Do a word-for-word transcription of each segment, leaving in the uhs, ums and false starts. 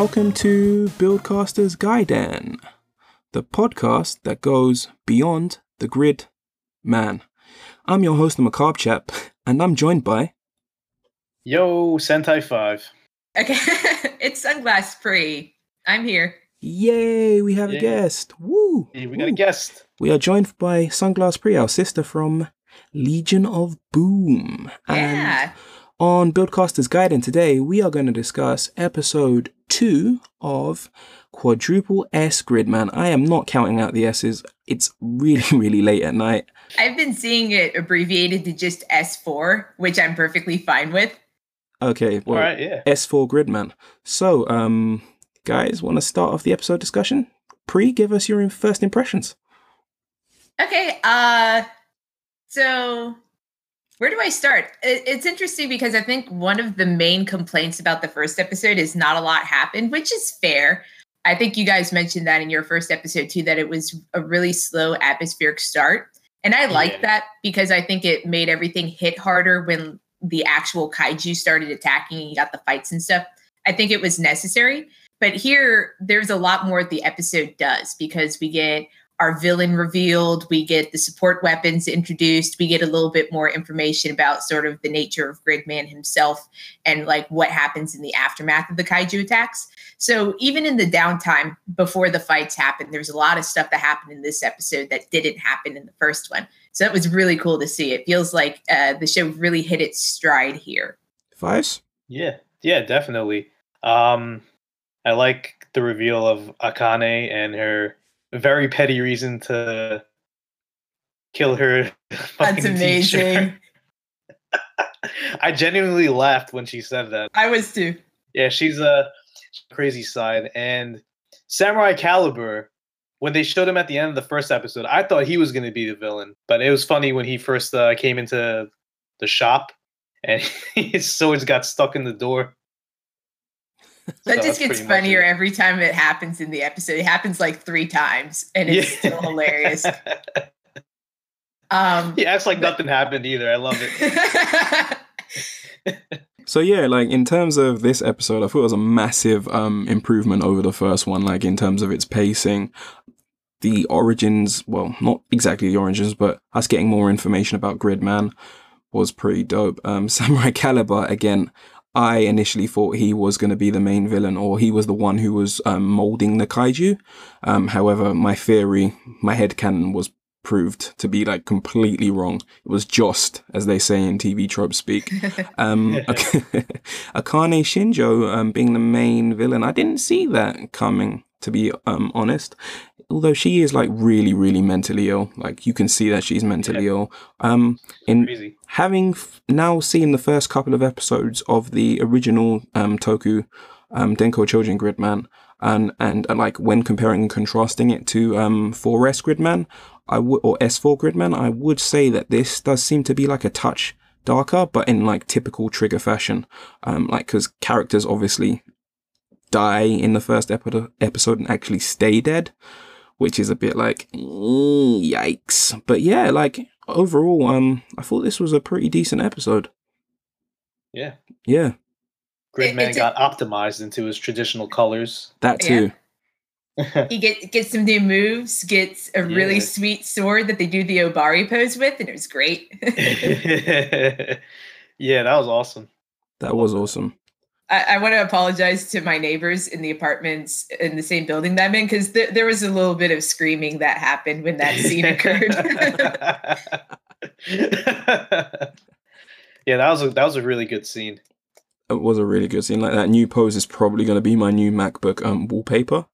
welcome to Buildcasters Gaiden, the podcast that goes beyond the grid man. I'm your host, the Macabre Chap, and I'm joined by... Yo, Sentai five. Okay, it's Sunglass Free. I'm here. Yay, we have yeah. a guest. Woo! Yeah, we got Woo. a guest. We are joined by Sunglass Free, our sister from Legion of Boom. Yeah. And on Buildcasters Gaiden today, we are going to discuss episode two of Quadruple S Gridman. I am not counting out the S's. It's really, really late at night. I've been seeing it abbreviated to just S four, which I'm perfectly fine with. Okay, well, all right, yeah. S four Gridman. So, um, guys, want to start off the episode discussion? Pre, give us your first impressions. Okay, uh, so where do I start? It's interesting because I think one of the main complaints about the first episode is not a lot happened, which is fair. I think you guys mentioned that in your first episode too, that it was a really slow atmospheric start. And I like yeah. that because I think it made everything hit harder when the actual kaiju started attacking and you got the fights and stuff. I think it was necessary. But here, there's a lot more the episode does because we get our villain revealed, we get the support weapons introduced, we get a little bit more information about sort of the nature of Gridman himself and like what happens in the aftermath of the kaiju attacks. So even in the downtime before the fights happen, there's a lot of stuff that happened in this episode that didn't happen in the first one. So that was really cool to see. It feels like uh, the show really hit its stride here. Fives? Yeah, yeah, definitely. Um, I like the reveal of Akane and her very petty reason to kill her fucking That's amazing. I genuinely laughed when she said that. I was too. Yeah, she's a crazy side. And Samurai Caliber, when they showed him at the end of the first episode, I thought he was going to be the villain. But it was funny when he first uh, came into the shop and his swords got stuck in the door. That so just gets funnier every time it happens in the episode. It happens like three times, and it's yeah. still hilarious. um, he acts like but... nothing happened either. I love it. So yeah, like in terms of this episode, I thought it was a massive um, improvement over the first one, like in terms of its pacing. The origins, well, not exactly the origins, but us getting more information about Gridman was pretty dope. Um, Samurai Caliber, again, I initially thought he was going to be the main villain, or he was the one who was um, molding the kaiju. Um, however, my theory, my headcanon was proved to be like completely wrong. It was just, as they say in T V trope speak. Um, Akane Shinjo um, being the main villain, I didn't see that coming, to be um, honest. Although she is like really, really mentally ill. Like you can see that she's mentally yeah. ill. Um, in Crazy. having f- now seen the first couple of episodes of the original um, Toku um, Denkou Choujin Gridman, and, and and like when comparing and contrasting it to um, four S Gridman, I w- or S four Gridman, I would say that this does seem to be like a touch darker, but in like typical Trigger fashion. Um, like because characters obviously die in the first epi- episode and actually stay dead, which is a bit like, mm, yikes. But yeah, like, overall, um, I thought this was a pretty decent episode. Yeah. Yeah. Gridman got optimized into his traditional colors. That too. Yeah. He get, gets some new moves, gets a really yeah. sweet sword that they do the Obari pose with, and it was great. Yeah, that was awesome. That was awesome. I, I want to apologize to my neighbors in the apartments in the same building that I'm in, because th- there was a little bit of screaming that happened when that scene occurred. Yeah, that was a, that was a really good scene. It was a really good scene. Like that new pose is probably going to be my new MacBook um, wallpaper.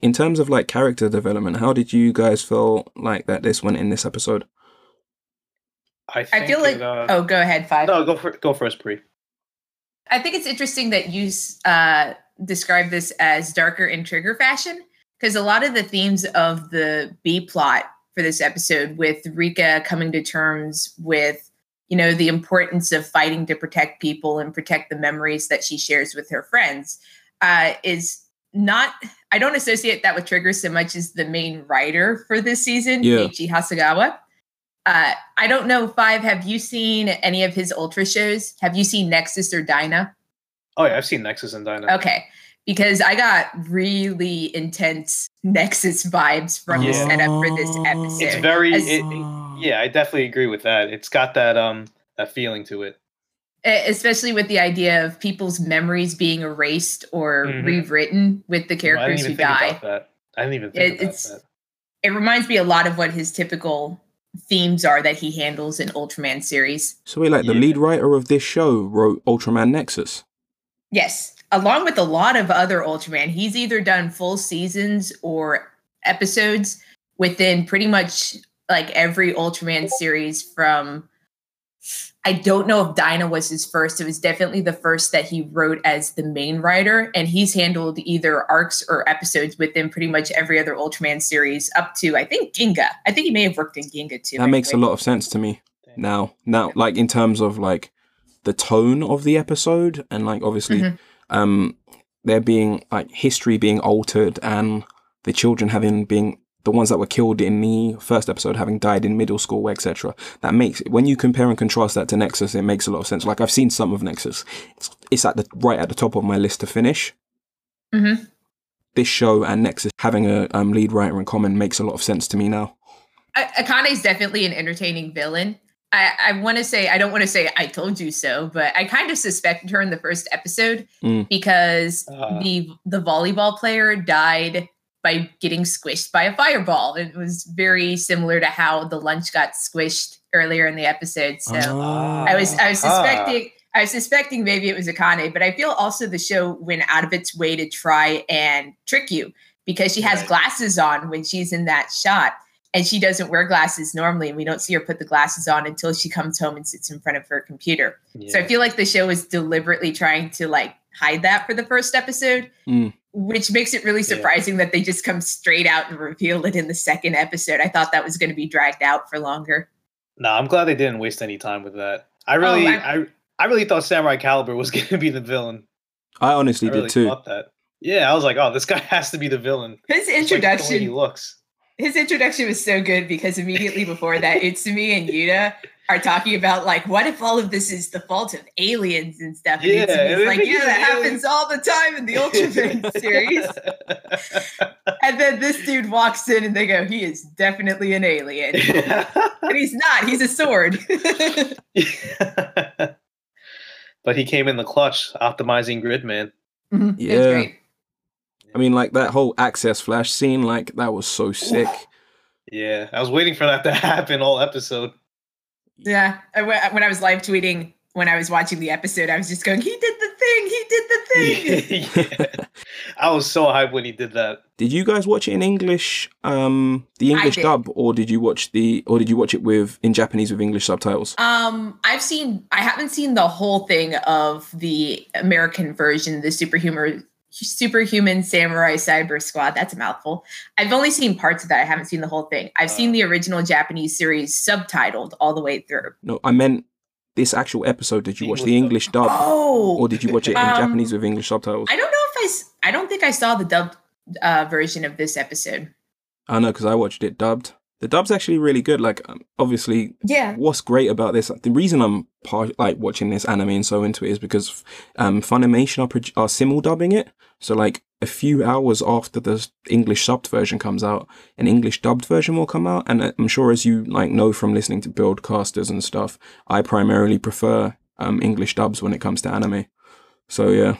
In terms of like character development, how did you guys feel like that this went in this episode? I, think I feel like. It, uh... Oh, go ahead, Five. No, go for go first, Pri. I think it's interesting that you uh, describe this as darker in Trigger fashion, because a lot of the themes of the B plot for this episode, with Rika coming to terms with, you know, the importance of fighting to protect people and protect the memories that she shares with her friends, uh, is not. I don't associate that with Trigger so much as the main writer for this season, yeah. Eiichi Hasegawa. Uh, I don't know, Five, have you seen any of his Ultra shows? Have you seen Nexus or Dyna? Oh yeah, I've seen Nexus and Dyna. Okay, because I got really intense Nexus vibes from yeah. the setup for this episode. It's very, As, it, yeah, I definitely agree with that. It's got that um that feeling to it. Especially with the idea of people's memories being erased or mm-hmm. rewritten with the characters well, who die. About that. I didn't even think it, about it's, that. It reminds me a lot of what his typical themes are that he handles in Ultraman series. So wait, like yeah. the lead writer of this show wrote Ultraman Nexus? Yes, along with a lot of other Ultraman. He's either done full seasons or episodes within pretty much like every Ultraman series from... I don't know if Dyna was his first. It was definitely the first that he wrote as the main writer, and he's handled either arcs or episodes within pretty much every other Ultraman series up to, I think, Ginga. I think he may have worked in Ginga too. That anyway. makes a lot of sense to me now. Now, like in terms of like the tone of the episode and like obviously mm-hmm. um, there being like history being altered and the children having being... the ones that were killed in the first episode having died in middle school, et cetera. That makes, when you compare and contrast that to Nexus, it makes a lot of sense. Like I've seen some of Nexus. It's, it's at the right at the top of my list to finish. Mm-hmm. This show and Nexus having a um, lead writer in common makes a lot of sense to me now. Akane's definitely an entertaining villain. I, I want to say, I don't want to say I told you so, but I kind of suspected her in the first episode mm. because uh. the the volleyball player died by getting squished by a fireball. It was very similar to how the lunch got squished earlier in the episode. So ah, I was I was suspecting ah. I was suspecting maybe it was Akane, but I feel also the show went out of its way to try and trick you because she has right. glasses on when she's in that shot, and she doesn't wear glasses normally, and we don't see her put the glasses on until she comes home and sits in front of her computer. Yeah. So I feel like the show is deliberately trying to like hide that for the first episode. Mm. Which makes it really surprising yeah. that they just come straight out and reveal it in the second episode. I thought that was going to be dragged out for longer. No, nah, I'm glad they didn't waste any time with that. I really, oh, I, I really thought Samurai Caliber was going to be the villain. I honestly I really did too. Thought that. Yeah, I was like, oh, this guy has to be the villain. His introduction, like the way he looks. His introduction was so good because immediately before that, Utsumi and Yuta are talking about like, what if all of this is the fault of aliens and stuff? And yeah, it's like, yeah, that happens all the time in the Ultraman series. And then this dude walks in and they go, he is definitely an alien. And he's not, he's a sword. But he came in the clutch, optimizing Gridman. Mm-hmm. Yeah. It was great. I mean, like that whole Access Flash scene, like that was so sick. Yeah, I was waiting for that to happen all episode. Yeah, I w- when I was live tweeting, when I was watching the episode, I was just going, he did the thing, he did the thing. Yeah. I was so hyped when he did that. Did you guys watch it in English, um, the English dub, or did you watch the, or did you watch it with, in Japanese with English subtitles? Um, I've seen, I haven't seen the whole thing of the American version, the Superhuman, Superhuman Samurai Cyber Squad. That's a mouthful. I've only seen parts of that. I haven't seen the whole thing. I've uh, seen the original Japanese series subtitled all the way through. No, I meant this actual episode. Did you watch the English dub? Oh, or did you watch it in um, Japanese with English subtitles? I don't know if I... I don't think I saw the dubbed uh, version of this episode. I know, because I watched it dubbed. The dub's actually really good. Like, um, obviously, yeah. What's great about this, the reason I'm par- like watching this anime and so into it is because um, Funimation are, pro- are simul-dubbing it. So, like, a few hours after the English subbed version comes out, an English dubbed version will come out. And I'm sure, as you, like, know from listening to Buildcasters and stuff, I primarily prefer um, English dubs when it comes to anime. So, yeah.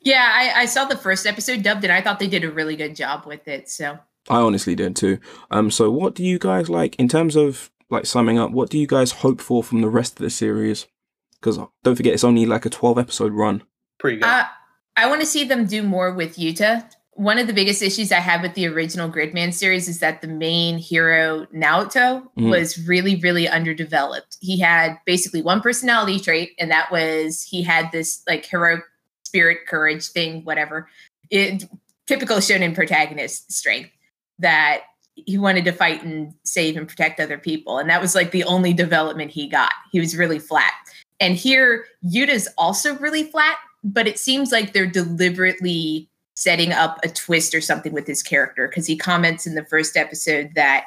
Yeah, I, I saw the first episode dubbed, and I thought they did a really good job with it, so... I honestly did too. Um, so what do you guys like in terms of like summing up? What do you guys hope for from the rest of the series? Because don't forget, it's only like a twelve episode run. Pretty good. Uh, I want to see them do more with Yuta. One of the biggest issues I had with the original Gridman series is that the main hero Naoto mm. was really, really underdeveloped. He had basically one personality trait, and that was he had this like heroic spirit, courage thing, whatever. It, typical shonen protagonist strength. That he wanted to fight and save and protect other people. And that was like the only development he got. He was really flat. And here, Yuta's also really flat, but it seems like they're deliberately setting up a twist or something with his character. Because he comments in the first episode that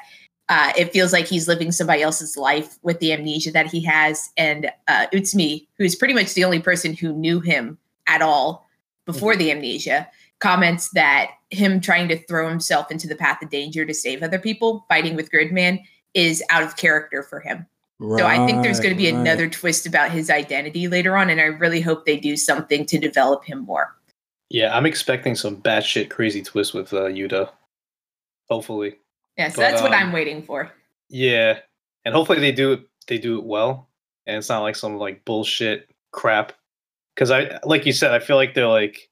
uh, it feels like he's living somebody else's life with the amnesia that he has. And uh, Utsumi, who's pretty much the only person who knew him at all before mm-hmm. the amnesia, comments that him trying to throw himself into the path of danger to save other people, fighting with Gridman, is out of character for him. Right, so I think there's going to be right. another twist about his identity later on, and I really hope they do something to develop him more. Yeah, I'm expecting some batshit crazy twist with uh, Yuta. Hopefully. Yeah, so but, that's what um, I'm waiting for. Yeah, and hopefully they do it. They do it well, and it's not like some like bullshit crap. Because I, like you said, I feel like they're like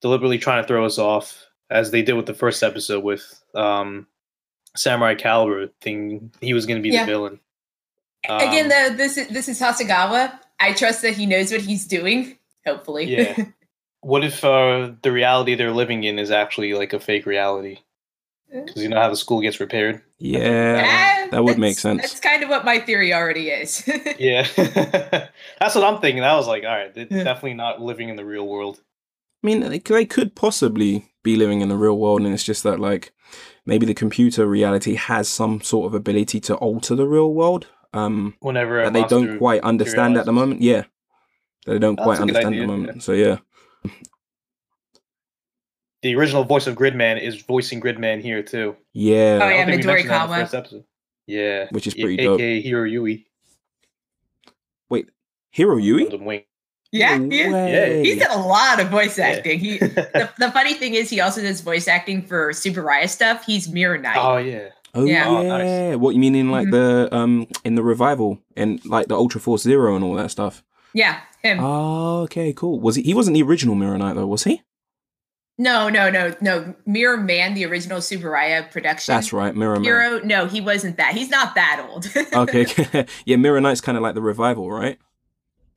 deliberately trying to throw us off, as they did with the first episode with um, Samurai Caliber thing. He was going to be yeah. the villain. Um, Again, though, this is this is Hasegawa. I trust that he knows what he's doing. Hopefully. Yeah. What if uh, the reality they're living in is actually like a fake reality? Because you know how the school gets repaired? Yeah, uh, that would make sense. That's kind of what my theory already is. Yeah. That's what I'm thinking. I was like, all right, they're yeah. definitely not living in the real world. I mean, they, they could possibly be living in the real world, and it's just that, like, maybe the computer reality has some sort of ability to alter the real world. Um, Whenever that they don't quite understand at the moment. Yeah. That they don't quite understand at the moment. Yeah. So, yeah. The original voice of Gridman is voicing Gridman here too. Yeah. Oh yeah, Midori Kawa. Yeah. Which is pretty dope. A K A Hiroyui. Wait, Hiroyui? Yeah, no he is. yeah, he's done a lot of voice acting. Yeah. He the, the funny thing is he also does voice acting for Tsuburaya stuff. He's Mirror Knight. Oh yeah. Oh yeah. yeah. Oh, nice. What you mean in like mm-hmm. the um in the revival and like the Ultra Force Zero and all that stuff? Yeah, him. Oh, okay, cool. Was he? He wasn't the original Mirror Knight though, was he? No, no, no, no. Mirror Man, the original Tsuburaya production. That's right, Mirror Man. Hero, no, he wasn't that. He's not that old. Okay. Yeah, Mirror Knight's kind of like the revival, right?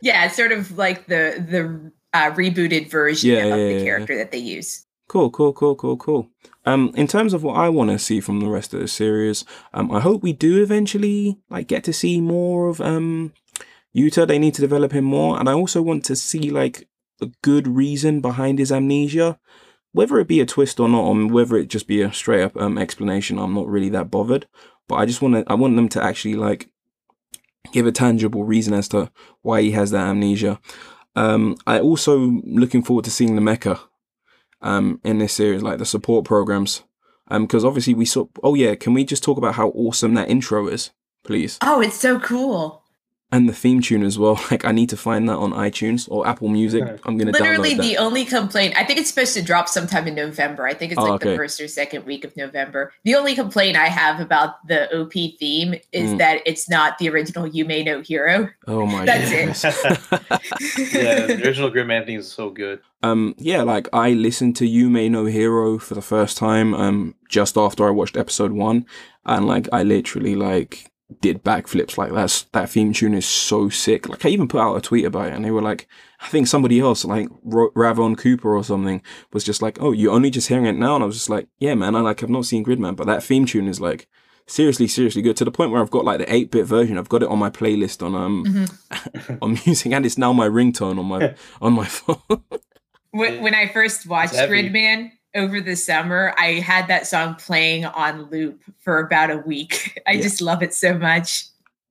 Yeah, it's sort of like the the uh, rebooted version yeah, of yeah, the yeah, character yeah. that they use. Cool, cool, cool, cool, cool. Um, in terms of what I want to see from the rest of the series, um, I hope we do eventually like get to see more of um Yuta. They need to develop him more, and I also want to see like a good reason behind his amnesia. Whether it be a twist or not, or whether it just be a straight up um, explanation, I'm not really that bothered. But I just want to, I want them to actually like give a tangible reason as to why he has that amnesia. Um, I also looking forward to seeing the mecha um, in this series, like the support programs. Um, because obviously we saw, oh yeah, can we just talk about how awesome that intro is, please? Oh, it's so cool. And the theme tune as well. Like, I need to find that on iTunes or Apple Music. I'm going to download that. Literally the only complaint... I think it's supposed to drop sometime in November. I think it's like oh, okay. the first or second week of November. The only complaint I have about the O P theme is mm. that it's not the original You May Know Hero. Oh, my God. That's it. Yeah, the original Gridman theme is so good. Um, yeah, like, I listened to You May Know Hero for the first time um, just after I watched episode one. And, like, I literally, like... did backflips. Like that's that theme tune is so sick. Like I even put out a tweet about it, and they were like, I think somebody else, like Ravon Cooper or something, was just like, "Oh, you're only just hearing it now," and I was just like, "Yeah, man. I like I've not seen Gridman, but that theme tune is like seriously, seriously good." To the point where I've got like the eight bit version. I've got it on my playlist on um mm-hmm. on music, and it's now my ringtone on my on my phone. when, when I first watched Gridman over the summer, I had that song playing on loop for about a week. I yeah. just love it so much.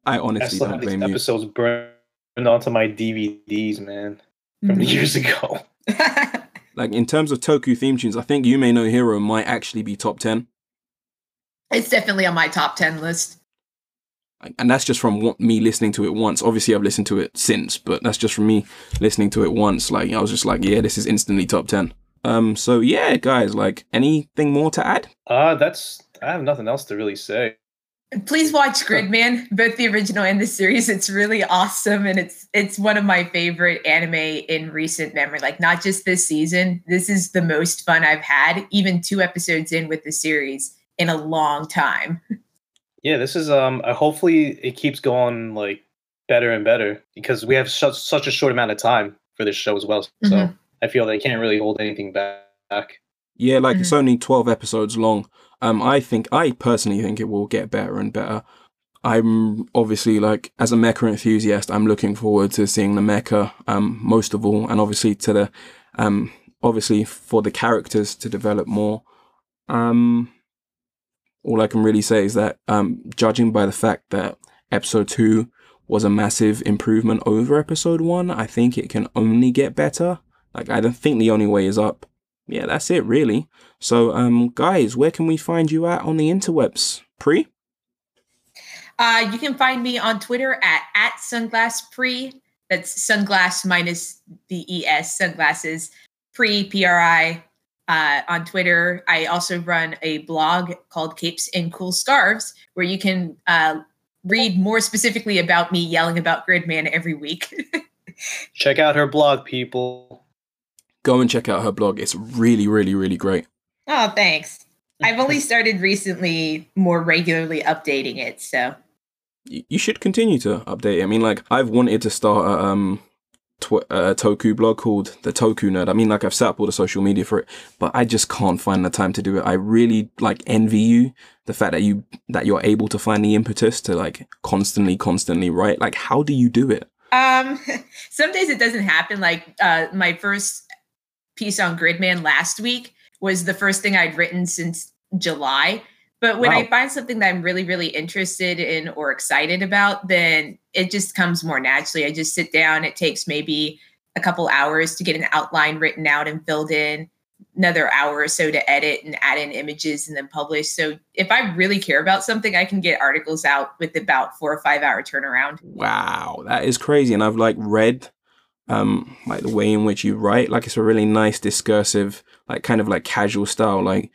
I honestly don't blame you. Episodes burned onto my D V Ds, man, from mm-hmm. years ago. Like in terms of Toku theme tunes, I think You May Know Hero might actually be top ten. It's definitely on my top ten list. And that's just from me listening to it once. Obviously, I've listened to it since, but that's just from me listening to it once. Like I was just like, yeah, this is instantly top ten. Um, so yeah, guys, like anything more to add? Uh, that's, I have nothing else to really say. Please watch Gridman, both the original and the series. It's really awesome. And it's, it's one of my favorite anime in recent memory, like not just this season. This is the most fun I've had, even two episodes in with the series in a long time. Yeah, this is, um, uh, hopefully it keeps going like better and better because we have such, such a short amount of time for this show as well. So. Mm-hmm. I feel they can't really hold anything back. Yeah, like mm-hmm. it's only twelve episodes long. Um, I think, I personally think it will get better and better. I'm obviously like, as a mecha enthusiast, I'm looking forward to seeing the mecha um, most of all. And obviously to the, um, obviously for the characters to develop more. Um, all I can really say is that um, judging by the fact that episode two was a massive improvement over episode one, I think it can only get better. Like, I don't think the only way is up. Yeah, that's it, really. So, um, guys, where can we find you at on the interwebs? Pri? Uh, you can find me on Twitter at, at SunglassPri. That's Sunglass minus the E S, Sunglasses. Pri, P R I, uh, on Twitter. I also run a blog called Capes and Cool Scarves, where you can uh, read more specifically about me yelling about Gridman every week. Check out her blog, people. Go and check out her blog. It's really, really, really great. Oh, thanks. I've only started recently more regularly updating it, so. You should continue to update it. I mean, like, I've wanted to start a, um, tw- a Toku blog called The Toku Nerd. I mean, like, I've set up all the social media for it, but I just can't find the time to do it. I really, like, envy you, the fact that, you, that you're able to find the impetus to, like, constantly, constantly write. Like, how do you do it? Um, some days it doesn't happen. Like, uh, my first piece on Gridman last week was the first thing I'd written since July. But when wow. I find something that I'm really, really interested in or excited about, then it just comes more naturally. I just sit down. It takes maybe a couple hours to get an outline written out and filled in, another hour or so to edit and add in images and then publish. So if I really care about something, I can get articles out with about four or five hour turnaround. Wow, that is crazy. And I've like read um, like the way in which you write, like it's a really nice discursive, like kind of like casual style, like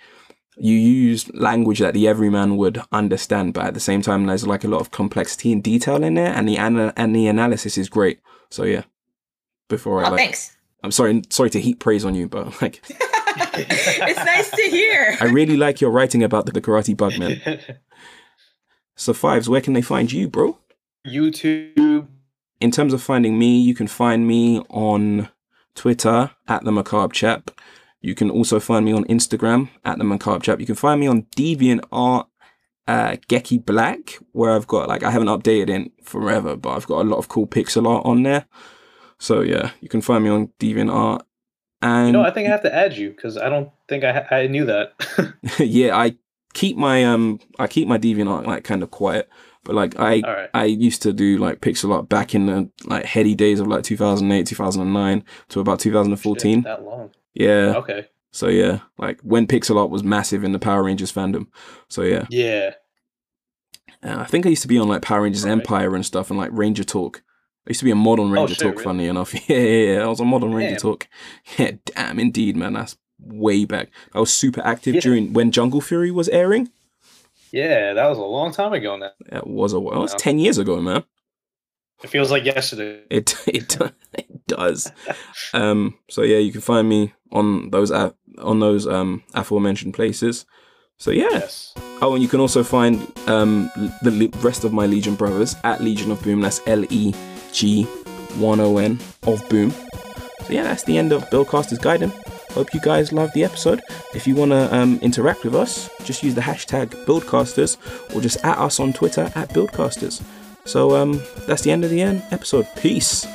you use language that the everyman would understand, but at the same time, there's like a lot of complexity and detail in there, and the ana- and the analysis is great. So yeah, before I oh, like, thanks. I'm sorry, sorry to heap praise on you, but like, it's nice to hear. I really like your writing about the, the karate bug, man. So Fives, where can they find you, bro? YouTube. In terms of finding me, you can find me on Twitter at the Macabre Chap. You can also find me on Instagram at the Macabre Chap. You can find me on DeviantArt, uh, Geki Black, where I've got like I haven't updated in forever, but I've got a lot of cool pixel art on there. So yeah, you can find me on DeviantArt. And you know, I think I have to add you because I don't think I ha- I knew that. Yeah, I keep my um I keep my DeviantArt like kind of quiet, but like I right. I used to do like pixel art back in the like heady days of like two thousand eight, two thousand nine to about two thousand fourteen. Shit, that long. Yeah. Okay. So yeah, like when pixel art was massive in the Power Rangers fandom. So yeah. Yeah. Uh, I think I used to be on like Power Rangers right. Empire and stuff, and like Ranger Talk. I used to be a modern Ranger oh, shit, Talk, really? Funny enough. yeah, yeah, yeah. I was on modern damn. Ranger Talk. Yeah, damn, indeed, man. That's way back. I was super active yeah. during when Jungle Fury was airing. Yeah, that was a long time ago now. That was a while. That was ten years ago, man. It feels like yesterday. It it it does. um. So yeah, you can find me on those a- on those um aforementioned places. So yeah. Yes. Oh, and you can also find um the le- rest of my Legion brothers at Legion of Boom. That's L E G one O N of Boom. So yeah, that's the end of Buildcasters Gaiden. Hope you guys loved the episode. If you want to um, interact with us, just use the hashtag Buildcasters or just at us on Twitter at Buildcasters. So um, that's the end of the end episode. Peace.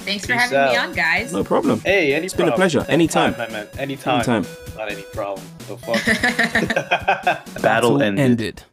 Thanks for Peace having out. me on, guys. No problem. Hey, any It's problem. been a pleasure. Any time. I meant. Any time. Not any problem. No fuck. Battle, Battle ended. ended.